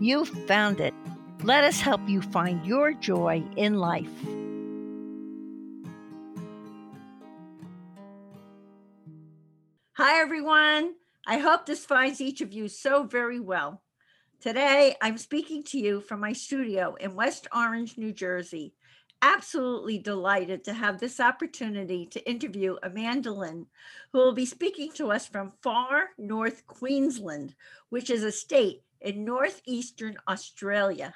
you've found it. Let us help you find your joy in life. Hi, everyone. I hope this finds each of you so very well. Today, I'm speaking to you from my studio in West Orange, New Jersey. Absolutely delighted to have this opportunity to interview Amanda Lynn, who will be speaking to us from far north Queensland, which is a state in northeastern Australia.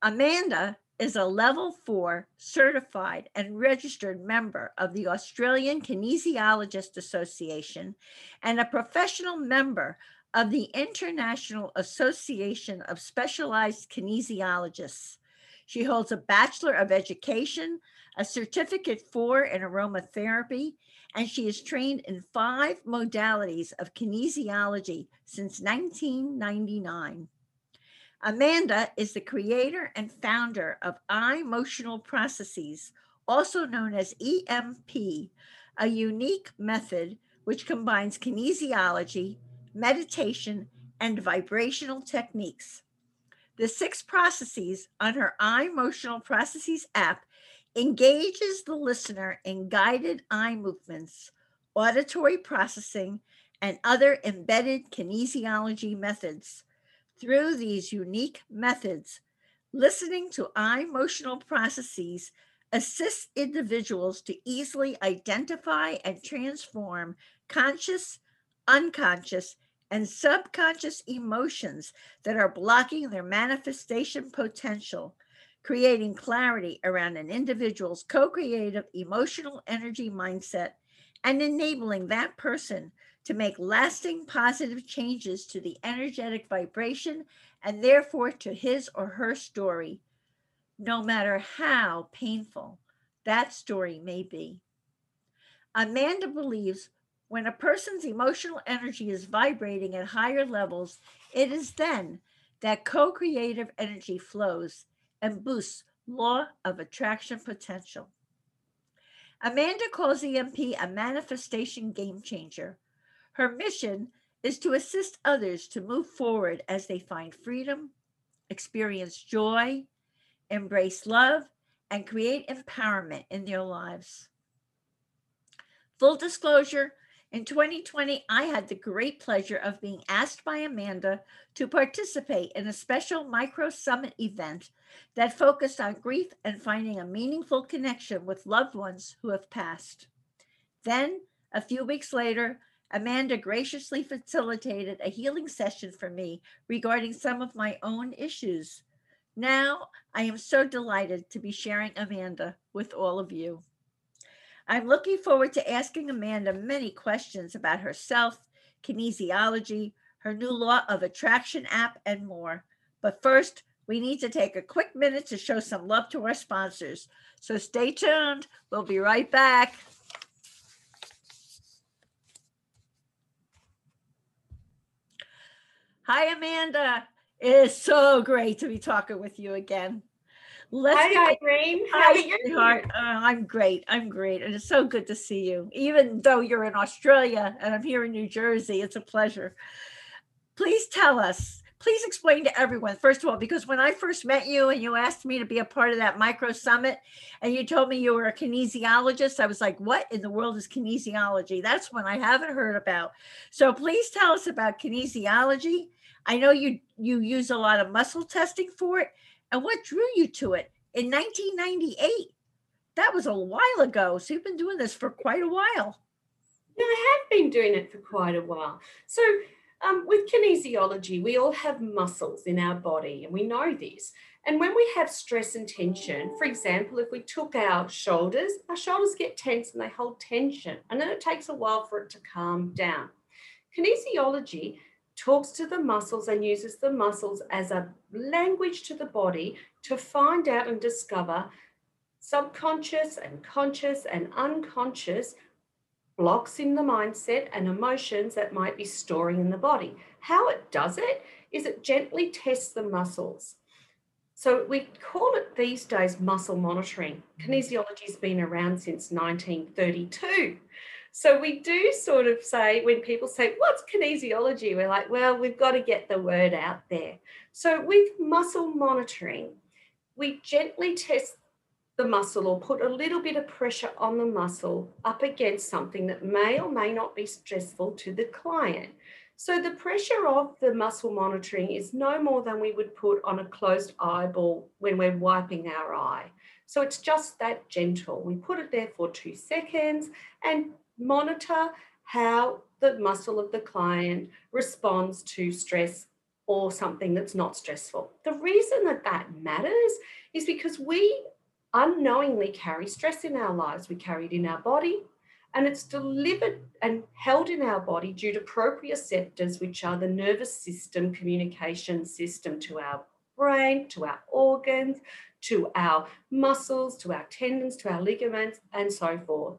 Amanda is a level 4 certified and registered member of the Australian Kinesiologists Association and a professional member of the International Association of Specialized Kinesiologists. She holds a Bachelor of Education, a Certificate 4 in Aromatherapy, and she is trained in 5 modalities of kinesiology since 1999. Amanda is the creator and founder of iMotional Processes, also known as EMP, a unique method which combines kinesiology, meditation, and vibrational techniques. The 6 processes on her iMotional Processes app engages the listener in guided eye movements, auditory processing, and other embedded kinesiology methods. Through these unique methods, listening to iMotional Processes assists individuals to easily identify and transform conscious, unconscious, and subconscious emotions that are blocking their manifestation potential, creating clarity around an individual's co-creative emotional energy mindset, and enabling that person to make lasting positive changes to the energetic vibration and therefore to his or her story, no matter how painful that story may be. Amanda believes when a person's emotional energy is vibrating at higher levels, it is then that co-creative energy flows and boosts law of attraction potential. Amanda calls EMP a manifestation game changer. Her mission is to assist others to move forward as they find freedom, experience joy, embrace love, and create empowerment in their lives. Full disclosure, in 2020, I had the great pleasure of being asked by Amanda to participate in a special micro-summit event that focused on grief and finding a meaningful connection with loved ones who have passed. Then, a few weeks later, Amanda graciously facilitated a healing session for me regarding some of my own issues. Now, I am so delighted to be sharing Amanda with all of you. I'm looking forward to asking Amanda many questions about herself, kinesiology, her new Law of Attraction app, and more. But first, we need to take a quick minute to show some love to our sponsors. So stay tuned. We'll be right back. Hi, Amanda. It is so great to be talking with you again. Hi, Irene. How are you? Sweetheart. I'm great. And it's so good to see you. Even though you're in Australia and I'm here in New Jersey, it's a pleasure. Please tell us, please explain to everyone, first of all, because when I first met you and you asked me to be a part of that micro summit and you told me you were a kinesiologist, I was like, what in the world is kinesiology? That's one I haven't heard about. So please tell us about kinesiology. I know you use a lot of muscle testing for it. And what drew you to it in 1998? That was a while ago. So you've been doing this for quite a while. Yeah, I have been doing it for quite a while. So with kinesiology, we all have muscles in our body, and we know this. And when we have stress and tension, for example, if we took our shoulders get tense and they hold tension. And then it takes a while for it to calm down. Kinesiology talks to the muscles and uses the muscles as a language to the body to find out and discover subconscious and conscious and unconscious blocks in the mindset and emotions that might be storing in the body. How it does it is it gently tests the muscles. So we call it these days muscle monitoring. Kinesiology has been around since 1932. So we do sort of say, when people say, what's kinesiology? We're like, well, we've got to get the word out there. So with muscle monitoring, we gently test the muscle or put a little bit of pressure on the muscle up against something that may or may not be stressful to the client. So the pressure of the muscle monitoring is no more than we would put on a closed eyeball when we're wiping our eye. So it's just that gentle. We put it there for 2 seconds and monitor how the muscle of the client responds to stress or something that's not stressful. The reason that that matters is because we unknowingly carry stress in our lives. We carry it in our body, and it's delivered and held in our body due to proprioceptors, which are the nervous system communication system to our brain, to our organs, to our muscles, to our tendons, to our ligaments, and so forth.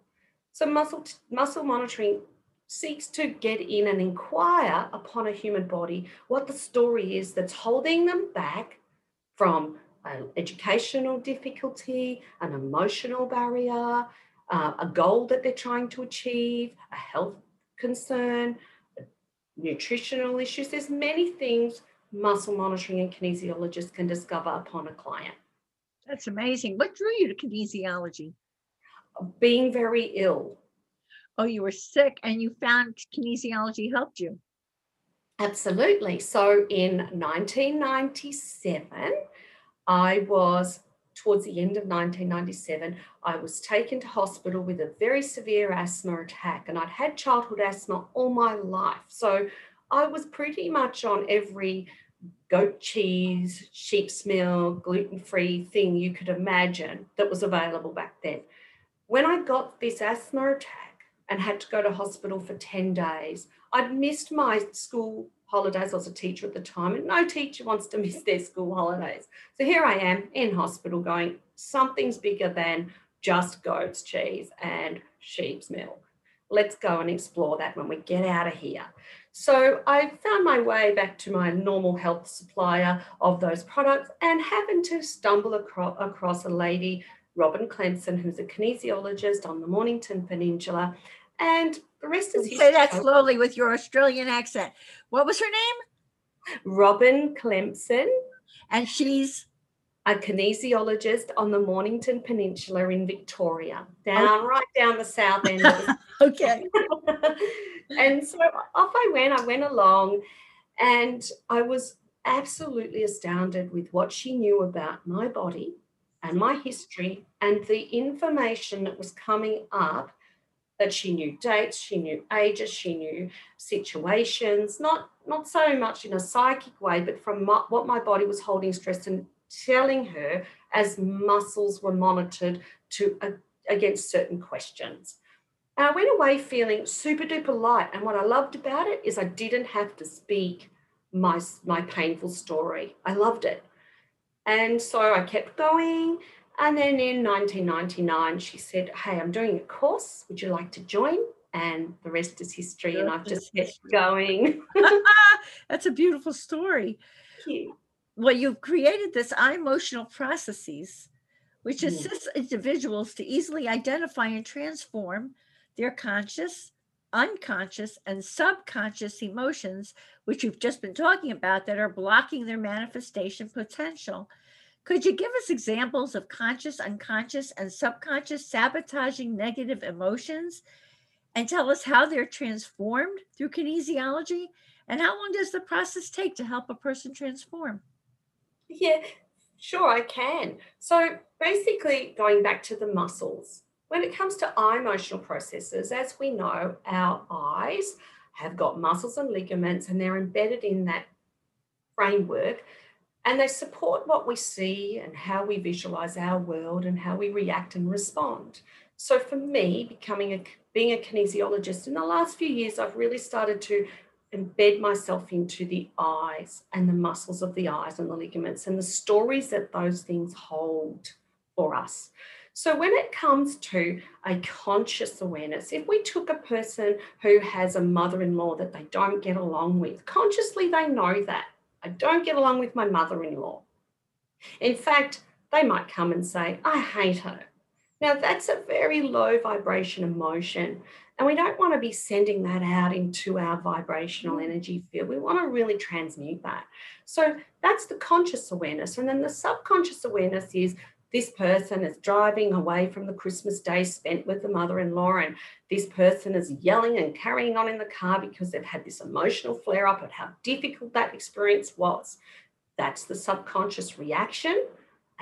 So muscle monitoring seeks to get in and inquire upon a human body what the story is that's holding them back from an educational difficulty, an emotional barrier, a goal that they're trying to achieve, a health concern, nutritional issues. There's many things muscle monitoring and kinesiologists can discover upon a client. That's amazing. What drew you to kinesiology? Being very ill. Oh, you were sick and you found kinesiology helped you. Absolutely. So in 1997, I was, towards the end of 1997, I was taken to hospital with a very severe asthma attack, and I'd had childhood asthma all my life. So I was pretty much on every goat cheese, sheep's milk, gluten-free thing you could imagine that was available back then. When I got this asthma attack and had to go to hospital for 10 days, I'd missed my school holidays. I was a teacher at the time, and no teacher wants to miss their school holidays. So here I am in hospital going, something's bigger than just goat's cheese and sheep's milk. Let's go and explore that when we get out of here. So I found my way back to my normal health supplier of those products and happened to stumble across a lady, Robin Clemson, who's a kinesiologist on the Mornington Peninsula, and the rest is history. Say that slowly with your Australian accent. What was her name? Robin Clemson. And she's a kinesiologist on the Mornington Peninsula in Victoria, right down the south end. Okay. And so off I went along, and I was absolutely astounded with what she knew about my body and my history and the information that was coming up, that she knew dates, she knew ages, she knew situations, not so much in a psychic way, but from what my body was holding stress and telling her as muscles were monitored to against certain questions. And I went away feeling super duper light. And what I loved about it is I didn't have to speak my painful story. I loved it. And so I kept going. And then in 1999, she said, hey, I'm doing a course. Would you like to join? And the rest is history. And I've just kept going. That's a beautiful story. Thank you. Well, you've created this iMotional Processes, which assists individuals to easily identify and transform their conscious, unconscious, and subconscious emotions, which you've just been talking about, that are blocking their manifestation potential. Could you give us examples of conscious, unconscious, and subconscious sabotaging negative emotions, and tell us how they're transformed through kinesiology? And how long does the process take to help a person transform? Yeah, sure, I can. So basically, going back to the muscles, when it comes to iemotional processes, as we know, our eyes have got muscles and ligaments, and they're embedded in that framework, and they support what we see and how we visualize our world and how we react and respond. So for me, being a kinesiologist, in the last few years, I've really started to embed myself into the eyes and the muscles of the eyes and the ligaments and the stories that those things hold for us. So when it comes to a conscious awareness, if we took a person who has a mother-in-law that they don't get along with, consciously they know that. I don't get along with my mother-in-law. In fact, they might come and say, I hate her. Now, that's a very low vibration emotion, and we don't want to be sending that out into our vibrational energy field. We want to really transmute that. So that's the conscious awareness. And then the subconscious awareness is this person is driving away from the Christmas day spent with the mother-in-law, and this person is yelling and carrying on in the car because they've had this emotional flare-up at how difficult that experience was. That's the subconscious reaction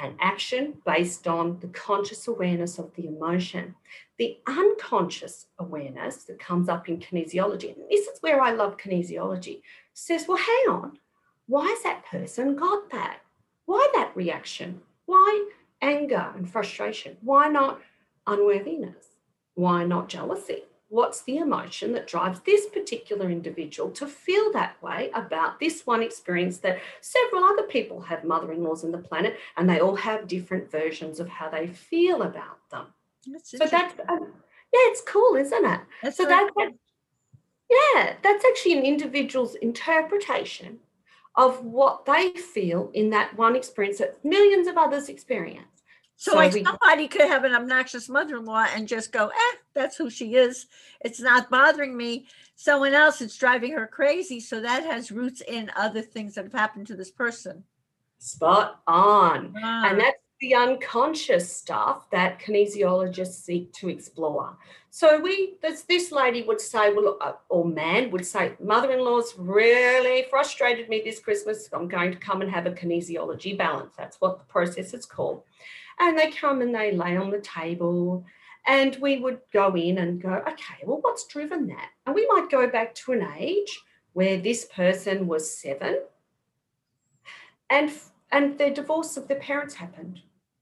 and action based on the conscious awareness of the emotion. The unconscious awareness that comes up in kinesiology, and this is where I love kinesiology, says, well, hang on, why has that person got that? Why that reaction? Why anger and frustration? Why not unworthiness? Why not jealousy? What's the emotion that drives this particular individual to feel that way about this one experience that several other people have mother-in-laws on the planet, and they all have different versions of how they feel about them? That's so that's, yeah, it's cool, isn't it? That's so right. That's actually an individual's interpretation of what they feel in that one experience that millions of others experience. So like somebody could have an obnoxious mother-in-law and just go, that's who she is. It's not bothering me. Someone else, it's driving her crazy. So that has roots in other things that have happened to this person. Spot on. Wow. And that's the unconscious stuff that kinesiologists seek to explore. So this lady would say, or man would say, mother-in-law's really frustrated me this Christmas. I'm going to come and have a kinesiology balance. That's what the process is called. And they come and they lay on the table, and we would go in and go, okay, well, what's driven that? And we might go back to an age where this person was 7 and the divorce of their parents happened.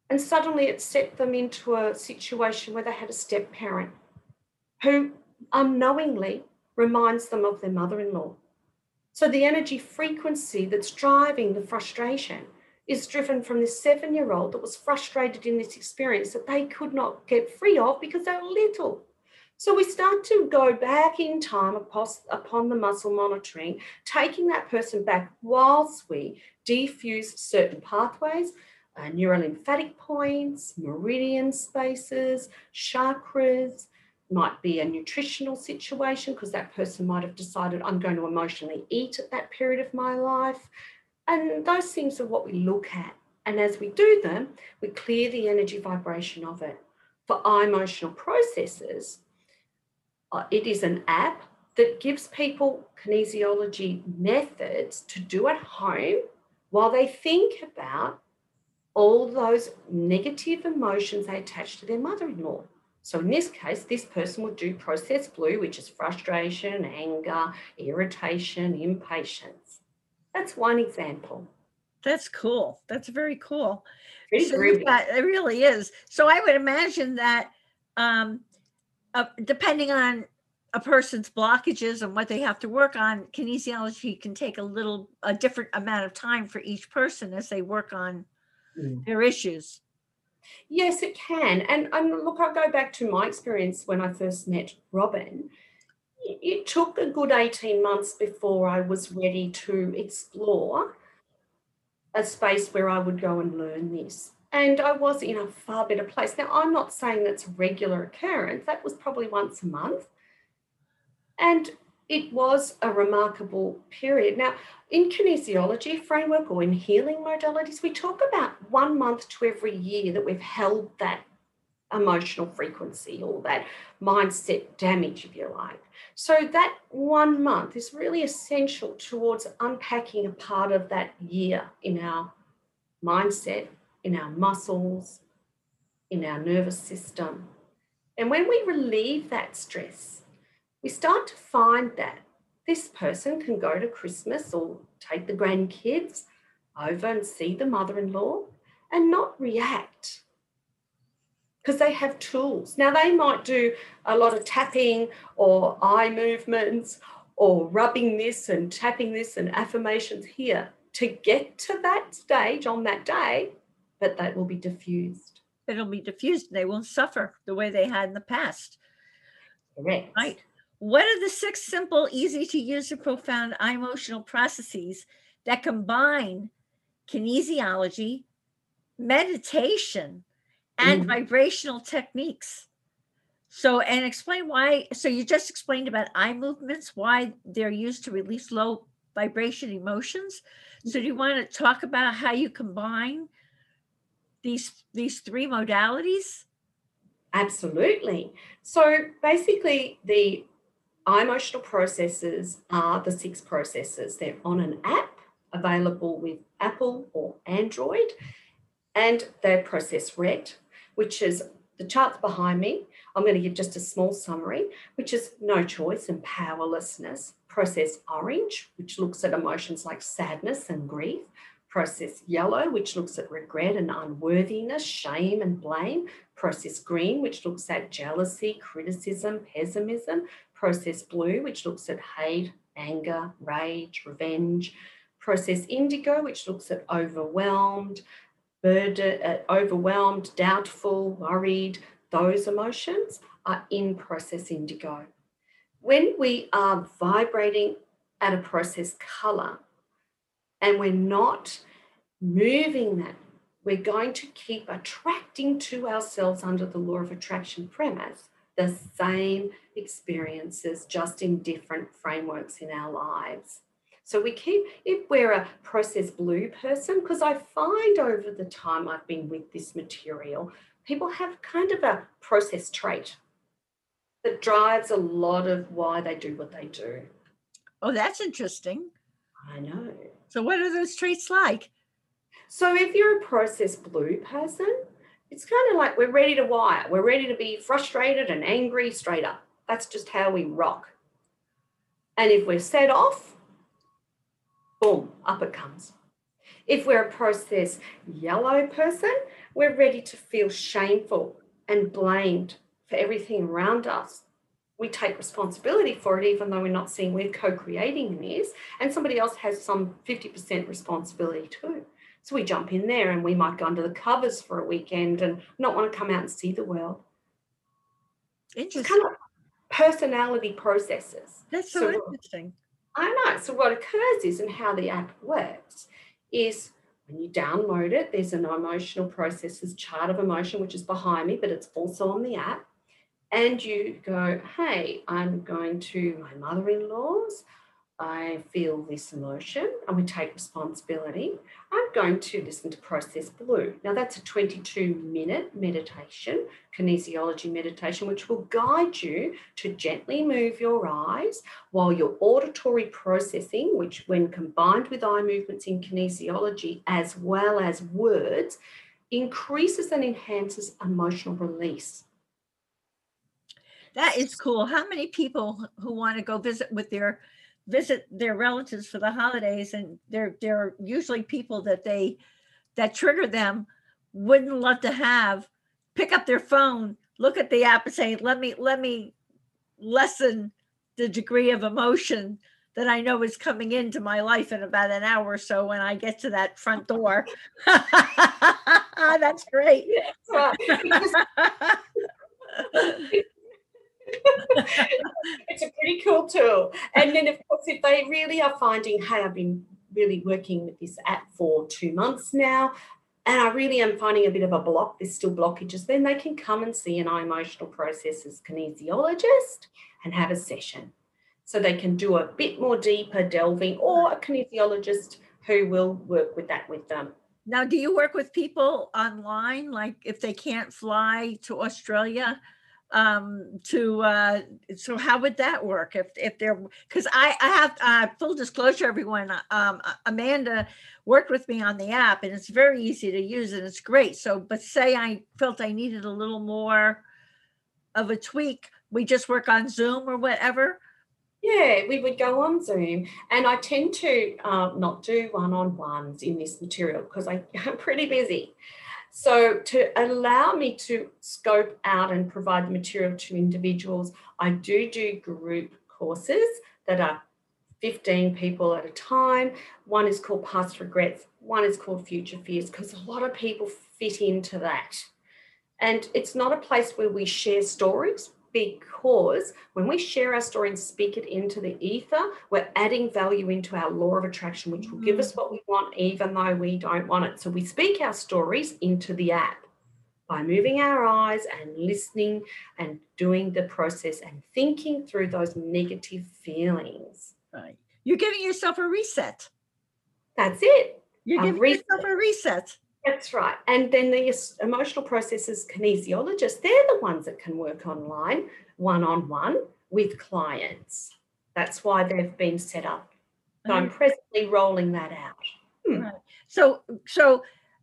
And suddenly it set them into a situation where they had a step-parent who unknowingly reminds them of their mother-in-law. So the energy frequency that's driving the frustration is driven from this 7-year-old that was frustrated in this experience that they could not get free of because they were little. So we start to go back in time upon the muscle monitoring, taking that person back whilst we defuse certain pathways, neurolymphatic points, meridian spaces, chakras, might be a nutritional situation because that person might have decided I'm going to emotionally eat at that period of my life. And those things are what we look at. And as we do them, we clear the energy vibration of it. For iMotional Processes, it is an app that gives people kinesiology methods to do at home while they think about all those negative emotions they attach to their mother-in-law. So in this case, this person would do process blue, which is frustration, anger, irritation, impatience. That's one example. That's cool. That's very cool. So it really is. So I would imagine that depending on a person's blockages and what they have to work on, kinesiology can take a different amount of time for each person as they work on their issues. Yes, it can. And look, I'll go back to my experience when I first met Robin. It took a good 18 months before I was ready to explore a space where I would go and learn this. And I was in a far better place. Now, I'm not saying that's a regular occurrence. That was probably once a month. And it was a remarkable period. Now, in kinesiology framework or in healing modalities, we talk about 1 month to every year that we've held that emotional frequency or that mindset damage, if you like. So that 1 month is really essential towards unpacking a part of that year in our mindset, in our muscles, in our nervous system. And when we relieve that stress, we start to find that this person can go to Christmas or take the grandkids over and see the mother-in-law and not react, because they have tools. Now, they might do a lot of tapping or eye movements or rubbing this and tapping this and affirmations here to get to that stage on that day, but that will be diffused. It'll be diffused. They won't suffer the way they had in the past. Correct. Right. What are the 6 simple, easy to use and profound emotional processes that combine kinesiology, meditation, and vibrational techniques? So, and explain why. So you just explained about eye movements, why they're used to release low vibration emotions. So do you want to talk about how you combine these 3 modalities? Absolutely. So basically the iMotional processes are the 6 processes. They're on an app available with Apple or Android, and they're process read, which is the charts behind me. I'm going to give just a small summary, which is no choice and powerlessness. Process orange, which looks at emotions like sadness and grief. Process yellow, which looks at regret and unworthiness, shame and blame. Process green, which looks at jealousy, criticism, pessimism. Process blue, which looks at hate, anger, rage, revenge. Process indigo, which looks at overwhelmed, burdened, overwhelmed, doubtful, worried. Those emotions are in process indigo. When we are vibrating at a process colour, and we're not moving that, we're going to keep attracting to ourselves under the law of attraction premise the same experiences, just in different frameworks in our lives. So we keep, if we're a process blue person, because I find over the time I've been with this material, people have kind of a process trait that drives a lot of why they do what they do. Oh, that's interesting. I know. So what are those traits like? So if you're a process blue person, it's kind of like we're ready to wire. We're ready to be frustrated and angry straight up. That's just how we rock. And if we're set off, boom, up it comes. If we're a process yellow person, we're ready to feel shameful and blamed for everything around us. We take responsibility for it, even though we're not seeing we're co-creating this, and somebody else has some 50% responsibility too. So we jump in there, and we might go under the covers for a weekend and not want to come out and see the world. Interesting. It's kind of personality processes. That's so interesting. I know. So what occurs is, and how the app works is, when you download it, there's an emotional processes chart of emotion, which is behind me, but it's also on the app. And you go, hey, I'm going to my mother-in-law's. I feel this emotion, and we take responsibility. I'm going to listen to Process Blue. Now, that's a 22-minute meditation, kinesiology meditation, which will guide you to gently move your eyes while your auditory processing, which when combined with eye movements in kinesiology as well as words, increases and enhances emotional release. That is cool. How many people who want to go visit their relatives for the holidays, and they're usually people that trigger them, wouldn't love to have pick up their phone, look at the app, and say, let me lessen the degree of emotion that I know is coming into my life in about an hour or so when I get to that front door. That's great. It's a pretty cool tool. And then, of course, if they really are finding, hey, I've been really working with this app for 2 months now, and I really am finding a bit of a block, there's still blockages, then they can come and see an iMotional Processes kinesiologist and have a session. So they can do a bit more deeper delving, or a kinesiologist who will work with that with them. Now, do you work with people online, like if they can't fly to Australia? So how would that work if they're, because I have full disclosure, everyone, Amanda worked with me on the app, and it's very easy to use and it's great. So, but say I felt I needed a little more of a tweak, we just work on Zoom or whatever. Yeah, we would go on Zoom, and I tend to not do one-on-ones in this material because I'm pretty busy. So to allow me to scope out and provide the material to individuals, I do group courses that are 15 people at a time. One is called past regrets. One is called future fears, because a lot of people fit into that. And it's not a place where we share stories, because when we share our story and speak it into the ether, we're adding value into our law of attraction, which will give us what we want, even though we don't want it. So we speak our stories into the app by moving our eyes and listening and doing the process and thinking through those negative feelings. Right. You're giving yourself a reset. That's it. You're giving yourself a reset. That's right. And then the emotional processes kinesiologists, they're the ones that can work online, one-on-one with clients. That's why they've been set up. So I'm presently rolling that out. Right. So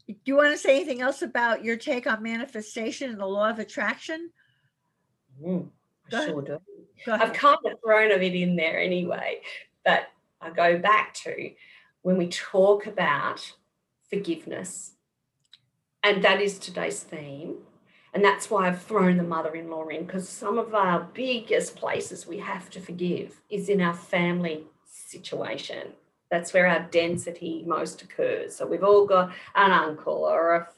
do you want to say anything else about your take on manifestation and the law of attraction? I sure do. I've kind of thrown a bit in there anyway, but I go back to when we talk about forgiveness. And that is today's theme. And that's why I've thrown the mother-in-law in, because some of our biggest places we have to forgive is in our family situation. That's where our density most occurs. So we've all got an uncle or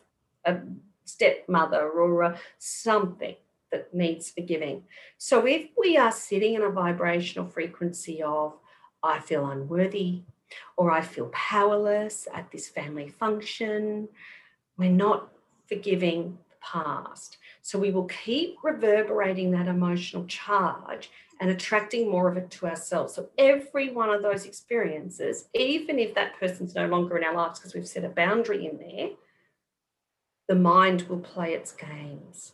a stepmother or something that needs forgiving. So if we are sitting in a vibrational frequency of, I feel unworthy, or I feel powerless at this family function, we're not forgiving the past. So we will keep reverberating that emotional charge and attracting more of it to ourselves. So every one of those experiences, even if that person's no longer in our lives because we've set a boundary in there, the mind will play its games.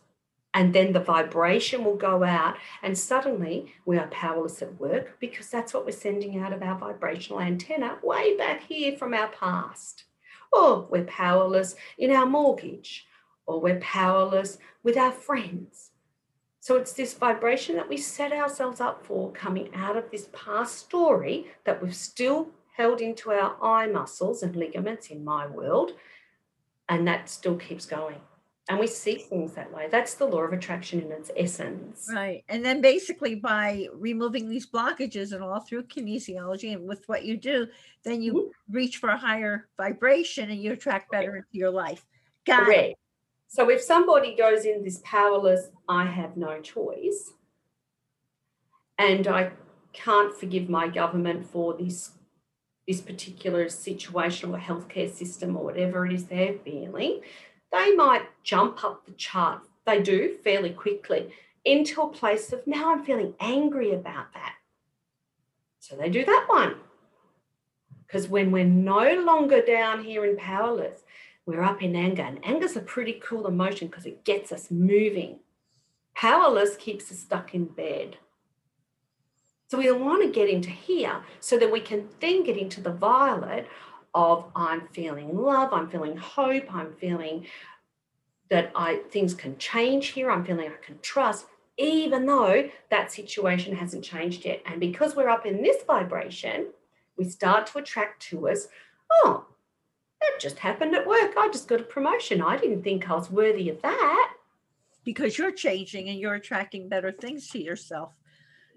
And then the vibration will go out, and suddenly we are powerless at work, because that's what we're sending out of our vibrational antenna way back here from our past. Or we're powerless in our mortgage, or we're powerless with our friends. So it's this vibration that we set ourselves up for coming out of this past story that we've still held into our eye muscles and ligaments in my world, and that still keeps going. And we see things that way. That's the law of attraction in its essence. Right. And then basically by removing these blockages and all through kinesiology and with what you do, then you reach for a higher vibration and you attract better into your life. Got it. So if somebody goes in this powerless, I have no choice, and I can't forgive my government for this particular situation or healthcare system or whatever it is they're feeling, they might jump up the chart, they do fairly quickly, into a place of, now I'm feeling angry about that. So they do that one. Because when we're no longer down here in powerless, we're up in anger. And anger's a pretty cool emotion because it gets us moving. Powerless keeps us stuck in bed. So we want to get into here so that we can then get into the violet of I'm feeling love, I'm feeling hope, I'm feeling that things can change here, I'm feeling I can trust, even though that situation hasn't changed yet. And because we're up in this vibration, we start to attract to us, oh, that just happened at work. I just got a promotion. I didn't think I was worthy of that. Because you're changing and you're attracting better things to yourself.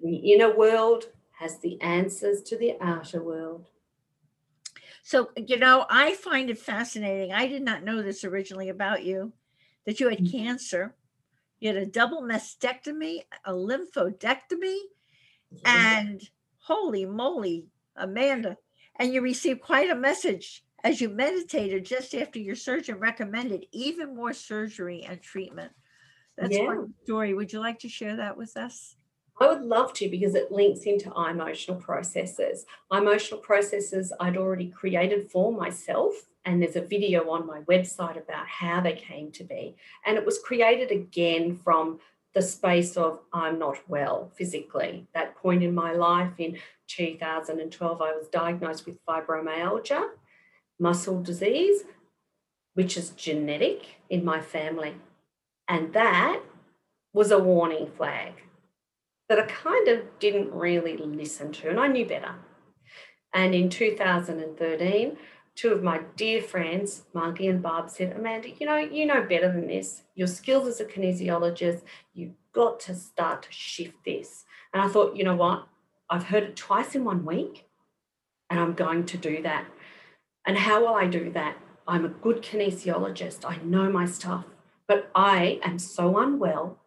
The inner world has the answers to the outer world. So, you know, I find it fascinating. I did not know this originally about you, that you had cancer. You had a double mastectomy, a lymphodectomy, and holy moly, Amanda. And you received quite a message as you meditated just after your surgeon recommended even more surgery and treatment. That's quite a story. Would you like to share that with us? I would love to, because it links into iMotional Processes. iMotional Processes I'd already created for myself, and there's a video on my website about how they came to be. And it was created again from the space of I'm not well physically. That point in my life in 2012, I was diagnosed with fibromyalgia, muscle disease, which is genetic in my family. And that was a warning flag that I kind of didn't really listen to, and I knew better. And in 2013, two of my dear friends, Margie and Barb, said, Amanda, you know better than this. Your skills as a kinesiologist, you've got to start to shift this. And I thought, you know what? I've heard it twice in 1 week, and I'm going to do that. And how will I do that? I'm a good kinesiologist. I know my stuff, but I am so unwell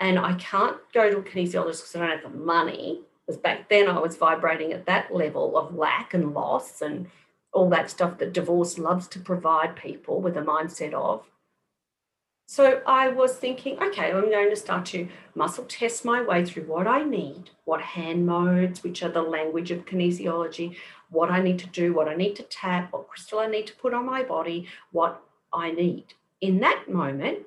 and I can't go to a kinesiologist because I don't have the money, because back then I was vibrating at that level of lack and loss and all that stuff that divorce loves to provide people with a mindset of. So I was thinking, okay, I'm going to start to muscle test my way through what I need, what hand modes, which are the language of kinesiology, what I need to do, what I need to tap, what crystal I need to put on my body, what I need. In that moment,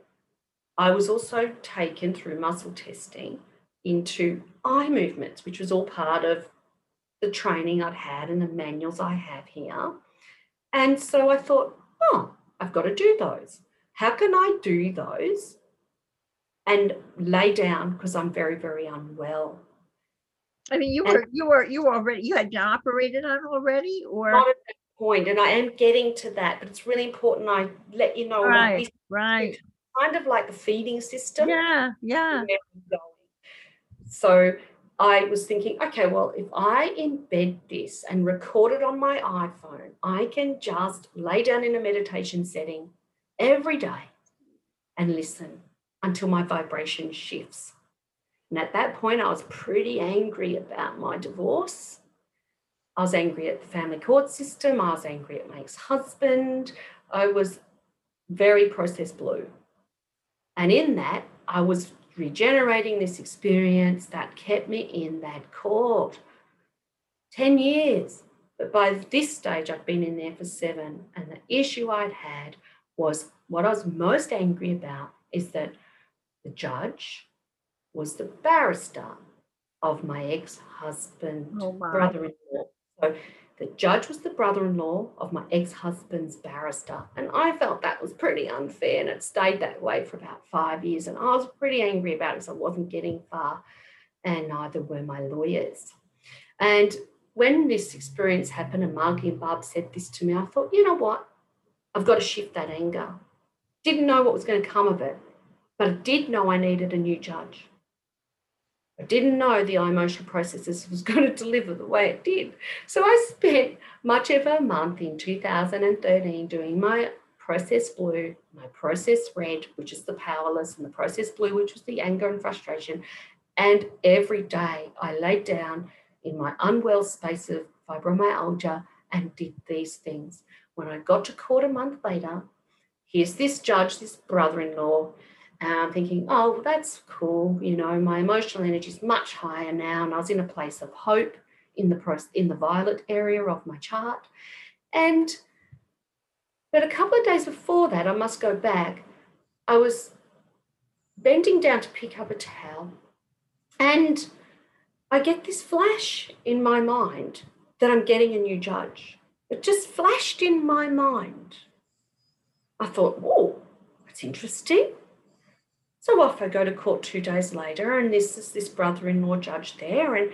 I was also taken through muscle testing into eye movements, which was all part of the training I'd had and the manuals I have here. And so I thought, oh, I've got to do those. How can I do those and lay down because I'm very, very unwell? I mean, you had been operated on already, or not at that point, and I am getting to that, but it's really important I let you know. Right. Kind of like the feeding system. Yeah. So I was thinking, okay, well, if I embed this and record it on my iPhone, I can just lay down in a meditation setting every day and listen until my vibration shifts. And at that point, I was pretty angry about my divorce. I was angry at the family court system. I was angry at my ex-husband. I was very process blue. And in that, I was regenerating this experience that kept me in that court. 10 years. But by this stage, I'd been in there for 7. And the issue I'd had was, what I was most angry about is that the judge was the barrister of my ex-husband's brother-in-law. So the judge was the brother-in-law of my ex-husband's barrister. And I felt that was pretty unfair, and it stayed that way for about 5 years. And I was pretty angry about it because I wasn't getting far, and neither were my lawyers. And when this experience happened and Margie and Barb said this to me, I thought, you know what? I've got to shift that anger. Didn't know what was going to come of it, but I did know I needed a new judge. I didn't know the iMotional Processes was going to deliver the way it did. So I spent much of a month in 2013 doing my process blue, my process red, which is the powerless, and the process blue, which was the anger and frustration. And every day I laid down in my unwell space of fibromyalgia and did these things. When I got to court a month later, here's this judge, this brother-in-law, and I'm thinking, oh, that's cool. You know, my emotional energy is much higher now, and I was in a place of hope in the violet area of my chart. But a couple of days before that, I must go back, I was bending down to pick up a towel, and I get this flash in my mind that I'm getting a new judge. It just flashed in my mind. I thought, whoa, that's interesting. So off I go to court 2 days later, and this is this brother-in-law judge there, and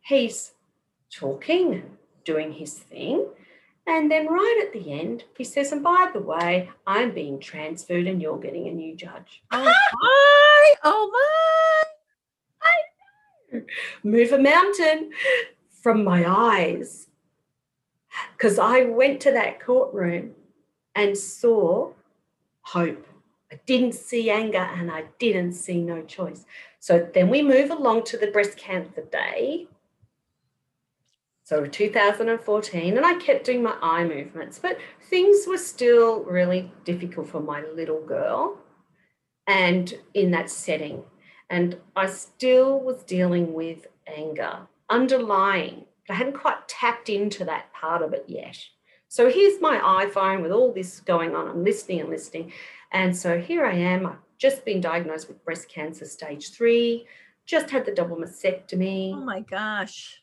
he's talking and doing his thing. And then right at the end, he says, and by the way, I'm being transferred and you're getting a new judge. Oh my. I know. Move a mountain from my eyes. Because I went to that courtroom and saw hope. I didn't see anger, and I didn't see no choice. So then we move along to the breast cancer day. So 2014, and I kept doing my eye movements, but things were still really difficult for my little girl and in that setting. And I still was dealing with anger, underlying. But I hadn't quite tapped into that part of it yet. So here's my iPhone with all this going on. I'm listening and listening. And so here I am. I've just been diagnosed with breast cancer stage 3, just had the double mastectomy. Oh, my gosh.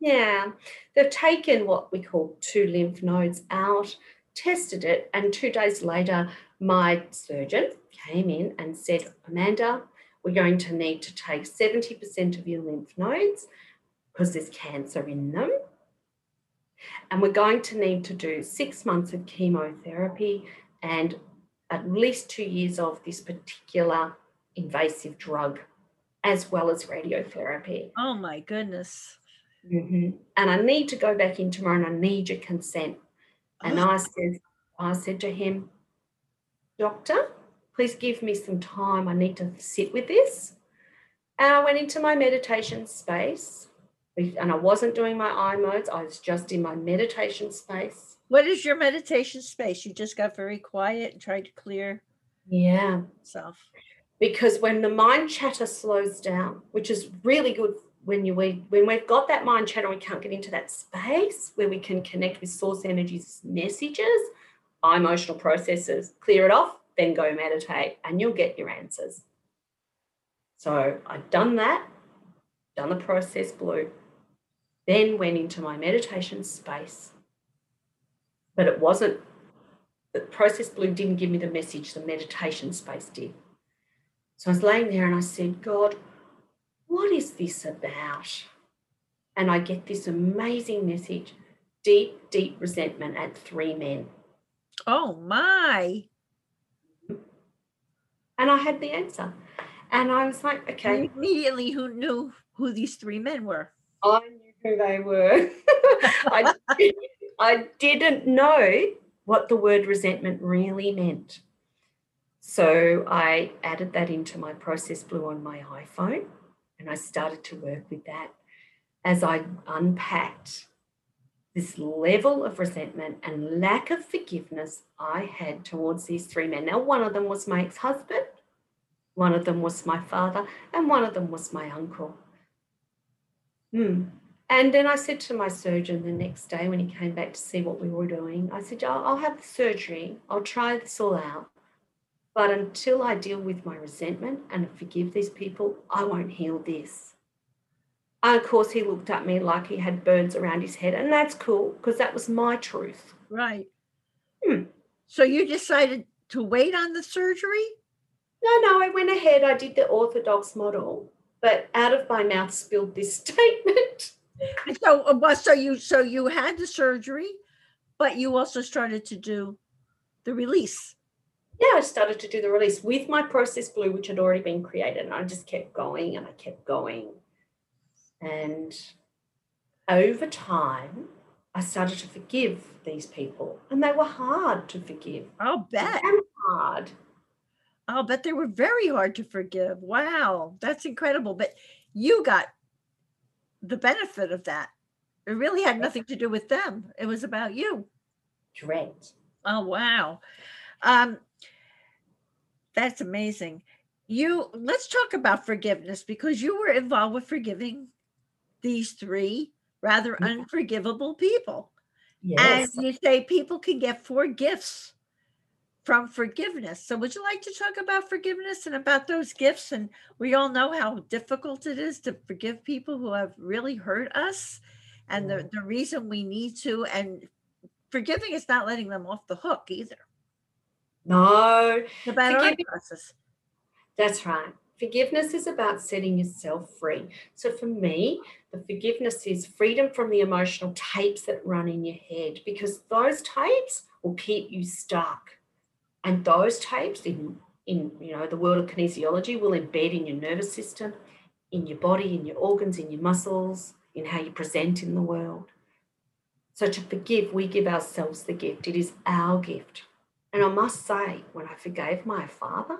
Yeah. They've taken what we call 2 lymph nodes out, tested it, and 2 days later, my surgeon came in and said, Amanda, we're going to need to take 70% of your lymph nodes, because there's cancer in them. And we're going to need to do 6 months of chemotherapy and at least 2 years of this particular invasive drug, as well as radiotherapy. Oh, my goodness. Mm-hmm. And I need to go back in tomorrow and I need your consent. And I said to him, doctor, please give me some time. I need to sit with this. And I went into my meditation space, and I wasn't doing my iModes. I was just in my meditation space. What is your meditation space? You just got very quiet and tried to clear yourself. Because when the mind chatter slows down, which is really good when we've got that mind chatter, we can't get into that space where we can connect with source energy's messages, emotional processes, clear it off, then go meditate, and you'll get your answers. So I've done that, done the process blue, then went into my meditation space. But it wasn't, the process blue didn't give me the message, the meditation space did. So I was laying there and I said, God, what is this about? And I get this amazing message, deep, deep resentment at 3 men. Oh, my. And I had the answer. And I was like, okay. You immediately knew who these 3 men were? I knew who they were. I didn't know what the word resentment really meant. So I added that into my process blue on my iPhone, and I started to work with that as I unpacked this level of resentment and lack of forgiveness I had towards these 3 men. Now, one of them was my ex-husband. One of them was my father, and one of them was my uncle. And then I said to my surgeon the next day when he came back to see what we were doing, I said, I'll have the surgery. I'll try this all out. But until I deal with my resentment and forgive these people, I won't heal this. And of course, he looked at me like he had burns around his head, and that's cool because that was my truth. Right. So you decided to wait on the surgery? No, I went ahead. I did the orthodox model, but out of my mouth spilled this statement. So you had the surgery, but you also started to do the release. Yeah, I started to do the release with my process blue, which had already been created. And I just kept going and I kept going. And over time, I started to forgive these people. And they were hard to forgive. I'll bet. And hard. Oh, but they were very hard to forgive. Wow, that's incredible. But you got the benefit of that. It really had nothing to do with them. It was about you. Correct. Oh, wow. That's amazing. Let's talk about forgiveness, because you were involved with forgiving these 3 rather unforgivable people. Yes. And you say people can get 4 gifts from forgiveness. So would you like to talk about forgiveness and about those gifts? And we all know how difficult it is to forgive people who have really hurt us, and the reason we need to. And forgiving is not letting them off the hook either. No. It's about our process. That's right. Forgiveness is about setting yourself free. So for me, the forgiveness is freedom from the emotional tapes that run in your head, because those tapes will keep you stuck. And those tapes in the world of kinesiology will embed in your nervous system, in your body, in your organs, in your muscles, in how you present in the world. So to forgive, we give ourselves the gift. It is our gift. And I must say, when I forgave my father,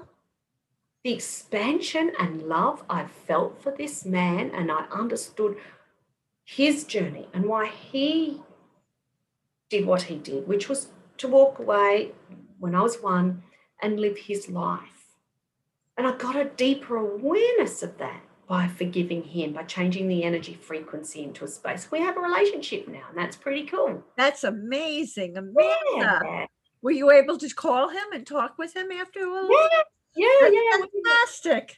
the expansion and love I felt for this man, and I understood his journey and why he did what he did, which was to walk away when I was 1 and live his life. And I got a deeper awareness of that by forgiving him, by changing the energy frequency into a space. We have a relationship now, and that's pretty cool. That's amazing. Amanda. Yeah. Were you able to call him and talk with him after a little? Yeah. Fantastic.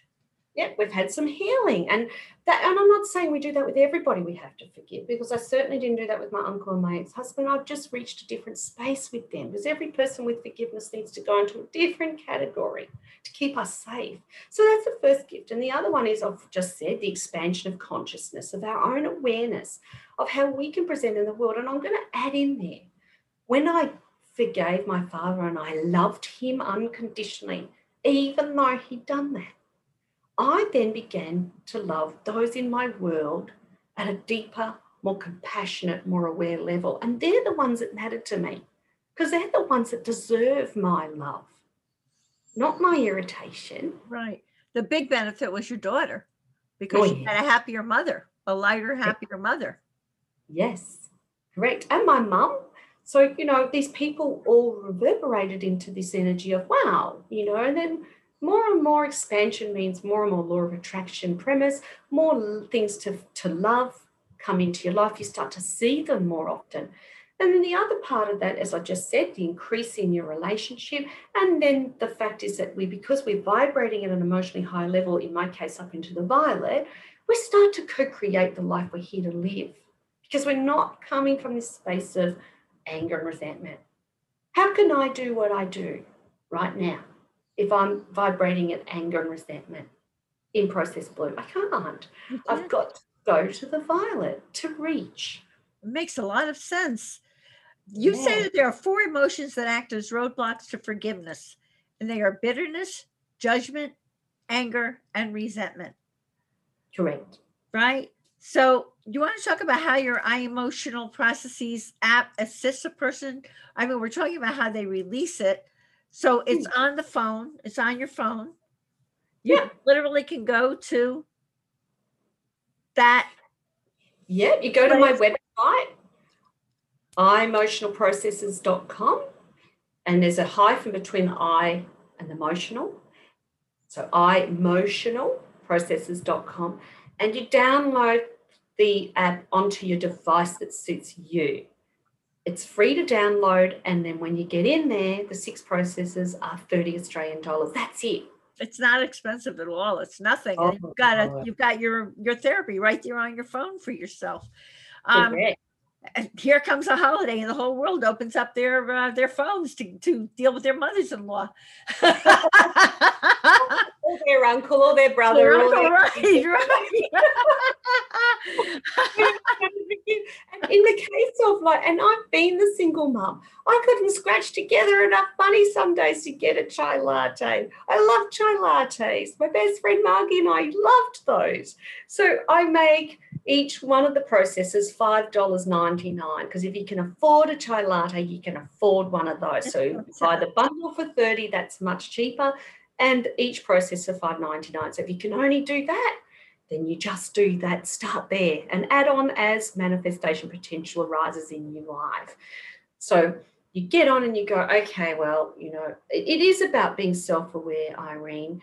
Yeah, we've had some healing. And I'm not saying we do that with everybody we have to forgive, because I certainly didn't do that with my uncle and my ex-husband. I've just reached a different space with them, because every person with forgiveness needs to go into a different category to keep us safe. So that's the first gift. And the other one is, I've just said, the expansion of consciousness, of our own awareness of how we can present in the world. And I'm going to add in there, when I forgave my father and I loved him unconditionally, even though he'd done that, I then began to love those in my world at a deeper more compassionate, more aware level. And they're the ones that matter to me, because they're the ones that deserve my love, not my irritation. Right. The big benefit was your daughter, because she had a happier mother, a lighter, happier mother. Yes, correct. And my mum. So, you know, these people all reverberated into this energy of, wow, you know, and then more and more expansion means more and more law of attraction premise, more things to love come into your life. You start to see them more often. And then the other part of that, as I just said, the increase in your relationship. And then the fact is that because we're vibrating at an emotionally high level, in my case, up into the violet, we start to co-create the life we're here to live, because we're not coming from this space of anger and resentment. How can I do what I do right now if I'm vibrating at anger and resentment in process blue? I can't. I've got to go to the violet to reach. It makes a lot of sense. You say that there are four emotions that act as roadblocks to forgiveness, and they are bitterness, judgment, anger, and resentment. Correct. Right? So you want to talk about how your iMotional Processes app assists a person? I mean, we're talking about how they release it. So it's on the phone. It's on your phone. You literally can go to that. Yeah, you go to my website, iemotionalprocesses.com, and there's a hyphen between the I and the emotional. So iemotionalprocesses.com, and you download the app onto your device that suits you. It's free to download, and then when you get in there, the 6 processes are $30 Australian. That's it. It's not expensive at all. It's nothing. Oh, you've got your therapy right there on your phone for yourself. Here comes a holiday, and the whole world opens up their phones to deal with their mothers-in-law, or their uncle, or their brother, right. And in the case of and I've been the single mum, I couldn't scratch together enough money some days to get a chai latte. I love chai lattes. My best friend Margie and I loved those. So I make each one of the processes $5.99, because if you can afford a chai latte, you can afford one of those. So buy the bundle for $30, that's much cheaper, and each process for $5.99. So if you can only do that, then you just do that, start there, and add on as manifestation potential arises in your life. So you get on and you go, okay, well, you know, it is about being self-aware, Irene.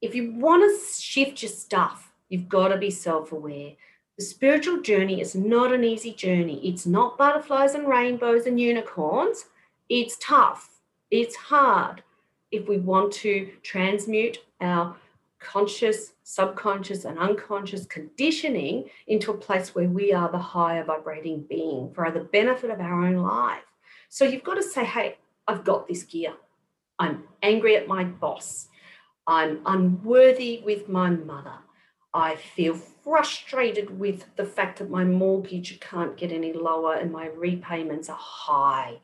If you want to shift your stuff, you've got to be self-aware. The spiritual journey is not an easy journey. It's not butterflies and rainbows and unicorns. It's tough. It's hard. If we want to transmute our conscious, subconscious, and unconscious conditioning into a place where we are the higher vibrating being for the benefit of our own life. So you've got to say, hey, I've got this gear. I'm angry at my boss. I'm unworthy with my mother. I feel frustrated with the fact that my mortgage can't get any lower and my repayments are high.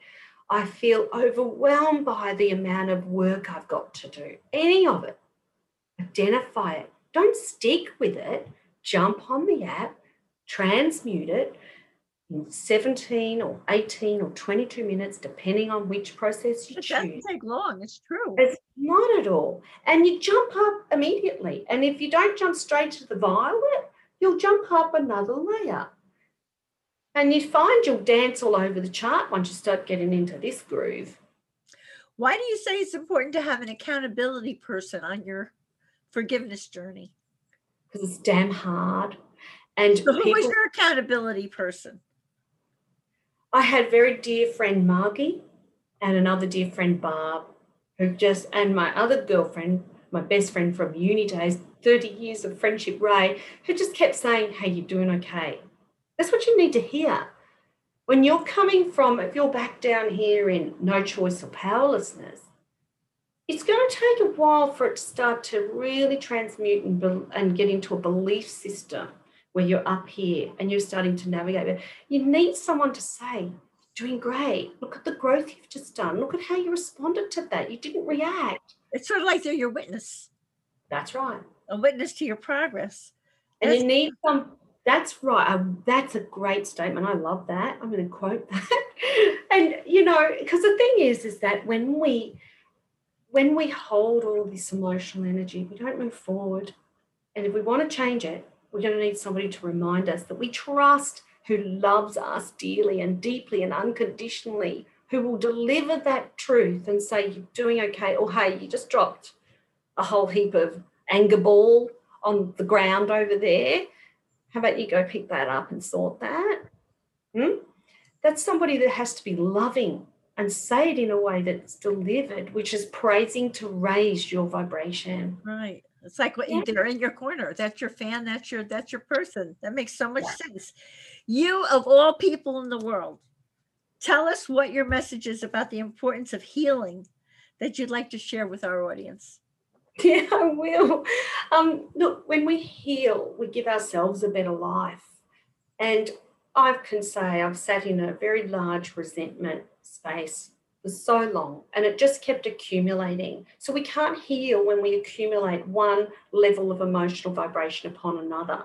I feel overwhelmed by the amount of work I've got to do. Any of it. Identify it. Don't stick with it. Jump on the app, transmute it in 17 or 18 or 22 minutes, depending on which process you choose. It doesn't take long, it's true. It's not at all. And you jump up immediately. And if you don't jump straight to the violet, you'll jump up another layer. And you find you'll dance all over the chart once you start getting into this groove. Why do you say it's important to have an accountability person on your forgiveness journey? Because it's damn hard. And so who was your accountability person? I had a very dear friend Margie and another dear friend Barb, and my other girlfriend, my best friend from uni days, 30 years of friendship, Ray, who just kept saying, hey, you're doing okay. That's what you need to hear. When you're coming from, if you're back down here in no choice or powerlessness, it's going to take a while for it to start to really transmute and get into a belief system where you're up here and you're starting to navigate it. You need someone to say, doing great. Look at the growth you've just done. Look at how you responded to that. You didn't react. It's sort of like they're your witness. That's right. A witness to your progress. And you need some That's right. That's a great statement. I love that. I'm going to quote that. And, you know, because the thing is that when we hold all of this emotional energy, we don't move forward. And if we want to change it, we're going to need somebody to remind us that we trust who loves us dearly and deeply and unconditionally, who will deliver that truth and say, you're doing okay, or hey, you just dropped a whole heap of anger ball on the ground over there. How about you go pick that up and sort that? That's somebody that has to be loving and say it in a way that's delivered, which is praising to raise your vibration. Right. It's like what you did in your corner. That's your fan. That's your person. That makes so much sense. You, of all people in the world, tell us what your message is about the importance of healing that you'd like to share with our audience. Yeah, I will. Look, when we heal, we give ourselves a better life. And I can say I've sat in a very large resentment space for so long, and it just kept accumulating. So we can't heal when we accumulate one level of emotional vibration upon another.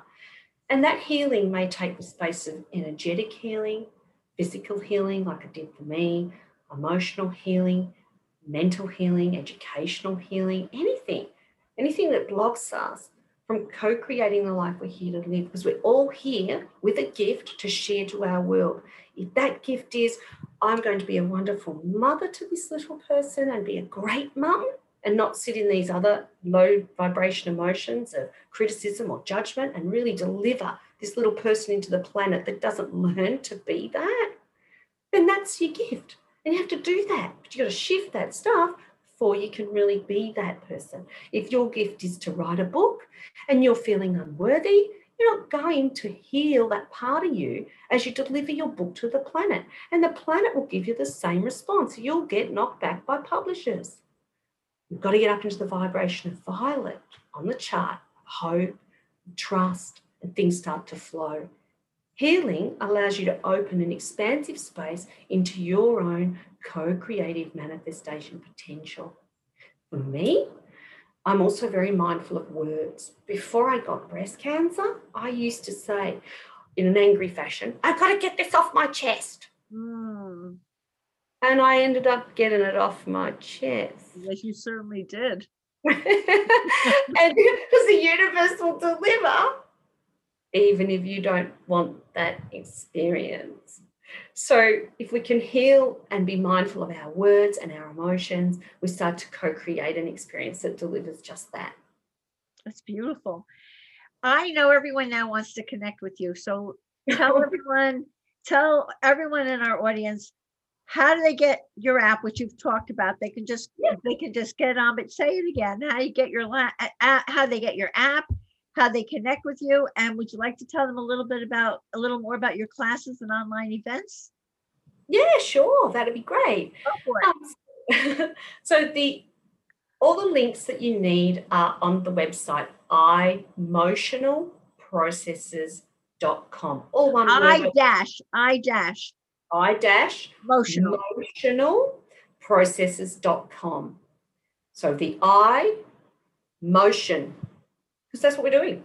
And that healing may take the space of energetic healing, physical healing, like it did for me, emotional healing, mental healing, educational healing, anything that blocks us from co-creating the life we're here to live, because we're all here with a gift to share to our world. If that gift is, I'm going to be a wonderful mother to this little person and be a great mum and not sit in these other low vibration emotions of criticism or judgment, and really deliver this little person into the planet that doesn't learn to be that, then that's your gift. And you have to do that. But you've got to shift that stuff before you can really be that person. If your gift is to write a book and you're feeling unworthy, you're not going to heal that part of you as you deliver your book to the planet. And the planet will give you the same response. You'll get knocked back by publishers. You've got to get up into the vibration of violet on the chart, hope, trust, and things start to flow. Healing allows you to open an expansive space into your own co-creative manifestation potential. For me, I'm also very mindful of words. Before I got breast cancer, I used to say in an angry fashion, I've got to get this off my chest. And I ended up getting it off my chest. Yes, you certainly did. And because the universe will deliver, even if you don't want that experience. So if we can heal and be mindful of our words and our emotions, we start to co-create an experience that delivers just that. That's beautiful. I know everyone now wants to connect with you. So tell everyone in our audience, how do they get your app, which you've talked about? They can just get on, but say it again. How they get your app, how they connect with you, and would you like to tell them a little more about your classes and online events? Yeah, sure, that'd be great. Go for it. So all the links that you need are on the website, iemotionalprocesses.com. All one word. iemotionalprocesses.com. So the I motion, because that's what we're doing.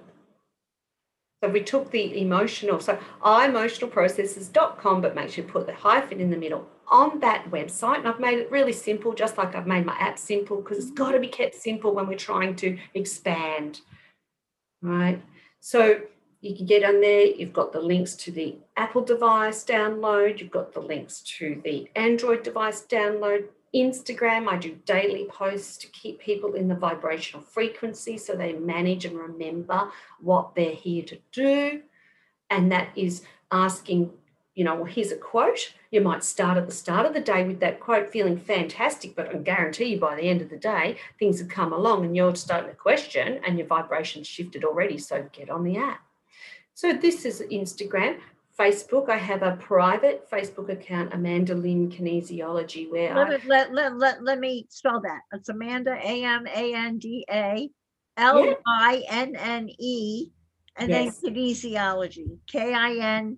So we took the emotional, so iemotionalprocesses.com, but make sure you put the hyphen in the middle on that website. And I've made it really simple, just like I've made my app simple, because it's got to be kept simple when we're trying to expand, right? So you can get on there. You've got the links to the Apple device download. You've got the links to the Android device download. Instagram, I do daily posts to keep people in the vibrational frequency so they manage and remember what they're here to do. And that is asking, you know, well, here's a quote. You might start at the start of the day with that quote, feeling fantastic, but I guarantee you by the end of the day, things have come along and you're starting to question and your vibration's shifted already, so get on the app. So this is Instagram. Facebook, I have a private Facebook account, Amanda Lynn Kinesiology, where let me spell that. It's Amanda, AMANDA LYNNE, and then Kinesiology, KINNE.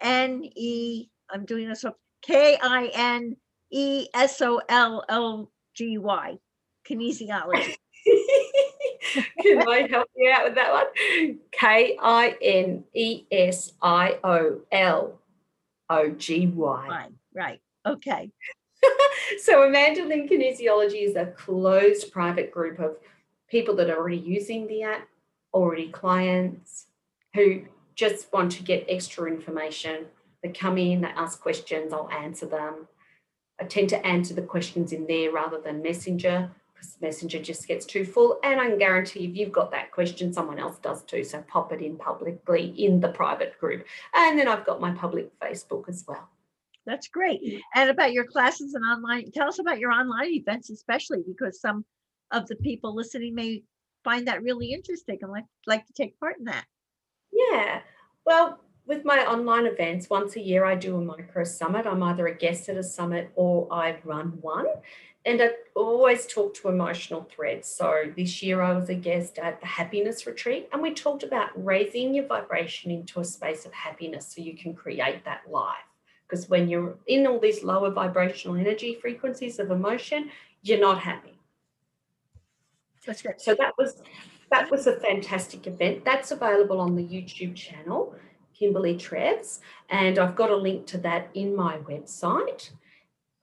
I'm doing this up. KINESOLLOGY, Kinesiology. Can I help you out with that one? KINESIOLOGY. Right. Okay. So Amanda Lynn Kinesiology is a closed private group of people that are already using the app, already clients who just want to get extra information. They come in, they ask questions, I'll answer them. I tend to answer the questions in there rather than Messenger, because Messenger just gets too full. And I can guarantee if you've got that question, someone else does too. So pop it in publicly in the private group. And then I've got my public Facebook as well. That's great. And about your classes and online, tell us about your online events, especially because some of the people listening may find that really interesting and like to take part in that. Yeah. Well, with my online events, once a year I do a micro summit. I'm either a guest at a summit or I run one. And I always talk to emotional threads. So this year I was a guest at the happiness retreat and we talked about raising your vibration into a space of happiness so you can create that life. Because when you're in all these lower vibrational energy frequencies of emotion, you're not happy. That's great. So that was a fantastic event. That's available on the YouTube channel, Kimberly Treves, and I've got a link to that in my website.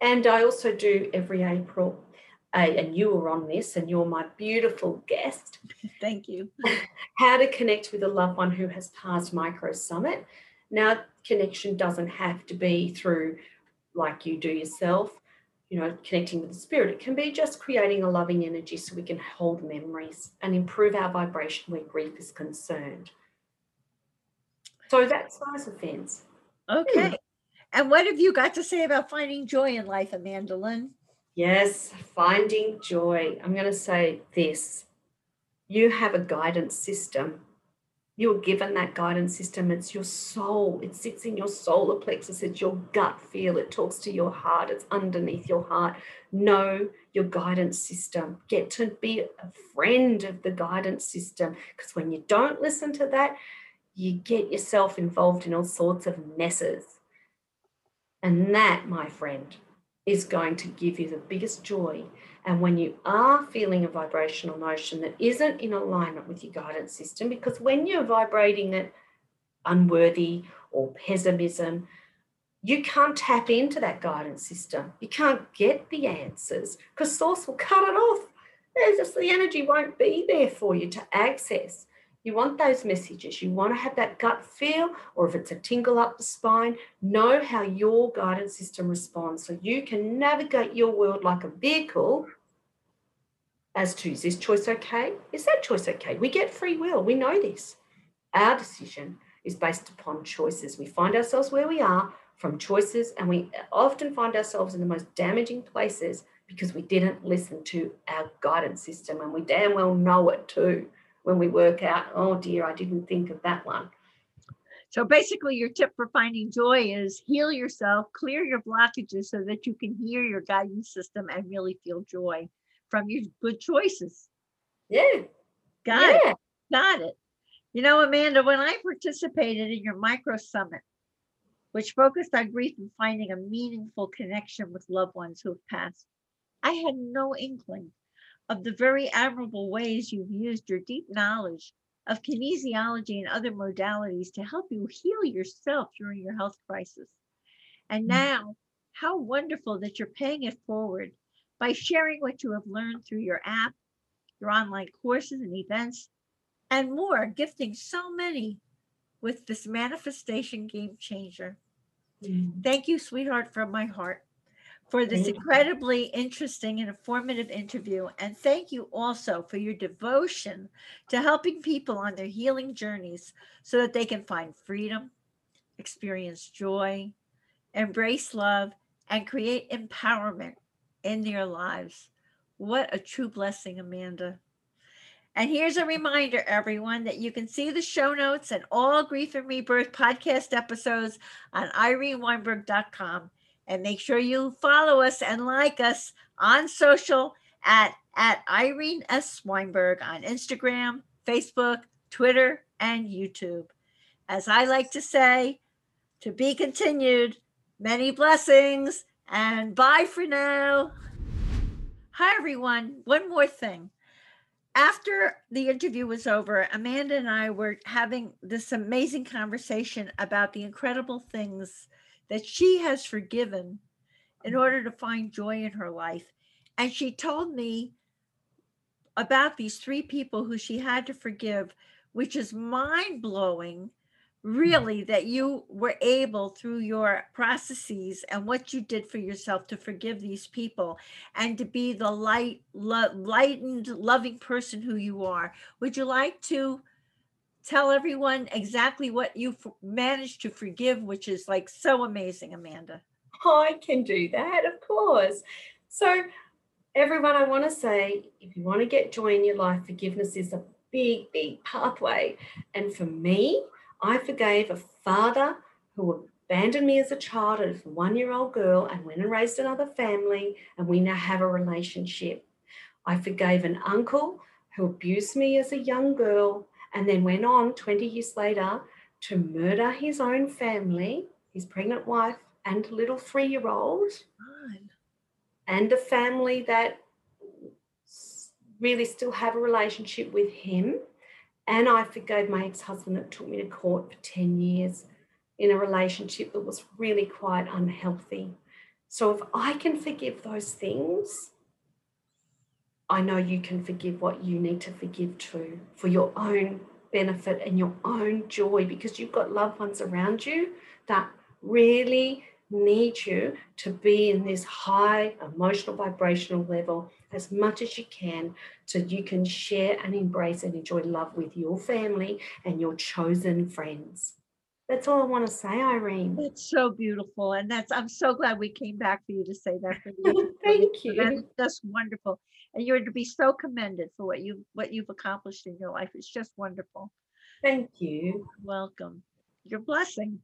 And I also do every April, and you were on this, and you're my beautiful guest. Thank you. How to connect with a loved one who has passed micro summit. Now, connection doesn't have to be through like you do yourself, you know, connecting with the spirit. It can be just creating a loving energy so we can hold memories and improve our vibration where grief is concerned. So that's nice of things. Okay. Hmm. And what have you got to say about finding joy in life, Amanda Lynn? Yes, finding joy. I'm going to say this. You have a guidance system. You're given that guidance system. It's your soul. It sits in your solar plexus. It's your gut feel. It talks to your heart. It's underneath your heart. Know your guidance system. Get to be a friend of the guidance system, because when you don't listen to that, you get yourself involved in all sorts of messes. And that, my friend, is going to give you the biggest joy. And when you are feeling a vibrational emotion that isn't in alignment with your guidance system, because when you're vibrating at unworthy or pessimism, you can't tap into that guidance system. You can't get the answers because source will cut it off. There's just the energy won't be there for you to access. You want those messages. You want to have that gut feel, or if it's a tingle up the spine, know how your guidance system responds so you can navigate your world like a vehicle as to, is this choice okay? Is that choice okay? We get free will. We know this. Our decision is based upon choices. We find ourselves where we are from choices, and we often find ourselves in the most damaging places because we didn't listen to our guidance system, and we damn well know it too. When we work out, oh dear, I didn't think of that one. So basically your tip for finding joy is heal yourself, clear your blockages so that you can hear your guidance system and really feel joy from your good choices. Yeah. Got it. You know, Amanda, when I participated in your micro summit, which focused on grief and finding a meaningful connection with loved ones who have passed, I had no inkling of the very admirable ways you've used your deep knowledge of kinesiology and other modalities to help you heal yourself during your health crisis. And now, how wonderful that you're paying it forward by sharing what you have learned through your app, your online courses and events, and more, gifting so many with this manifestation game changer. Thank you, sweetheart, from my heart, for this incredibly interesting and informative interview. And thank you also for your devotion to helping people on their healing journeys so that they can find freedom, experience joy, embrace love, and create empowerment in their lives. What a true blessing, Amanda. And here's a reminder, everyone, that you can see the show notes and all Grief and Rebirth podcast episodes on ireneweinberg.com. And make sure you follow us and like us on social at Irene S. Weinberg on Instagram, Facebook, Twitter, and YouTube. As I like to say, to be continued, many blessings, and bye for now. Hi, everyone. One more thing. After the interview was over, Amanda and I were having this amazing conversation about the incredible things that she has forgiven in order to find joy in her life. And she told me about these three people who she had to forgive, which is mind-blowing, really, that you were able through your processes and what you did for yourself to forgive these people and to be the lightened, loving person who you are. Would you like to tell everyone exactly what you managed to forgive, which is like so amazing, Amanda? I can do that, of course. So everyone, I want to say, if you want to get joy in your life, forgiveness is a big, big pathway. And for me, I forgave a father who abandoned me as a child, as a one-year-old girl, and went and raised another family, and we now have a relationship. I forgave an uncle who abused me as a young girl and then went on 20 years later to murder his own family, his pregnant wife and little 3-year-old, and a family that really still have a relationship with him. And I forgave my ex-husband that took me to court for 10 years in a relationship that was really quite unhealthy. So if I can forgive those things, I know you can forgive what you need to forgive too, for your own benefit and your own joy, because you've got loved ones around you that really need you to be in this high emotional vibrational level as much as you can, so you can share and embrace and enjoy love with your family and your chosen friends. That's all I want to say, Irene. That's so beautiful. And that's, I'm so glad we came back for you to say that for you. Thank you. That's just wonderful. And you're to be so commended for what you've accomplished in your life. It's just wonderful. Thank you. Welcome. Your blessing.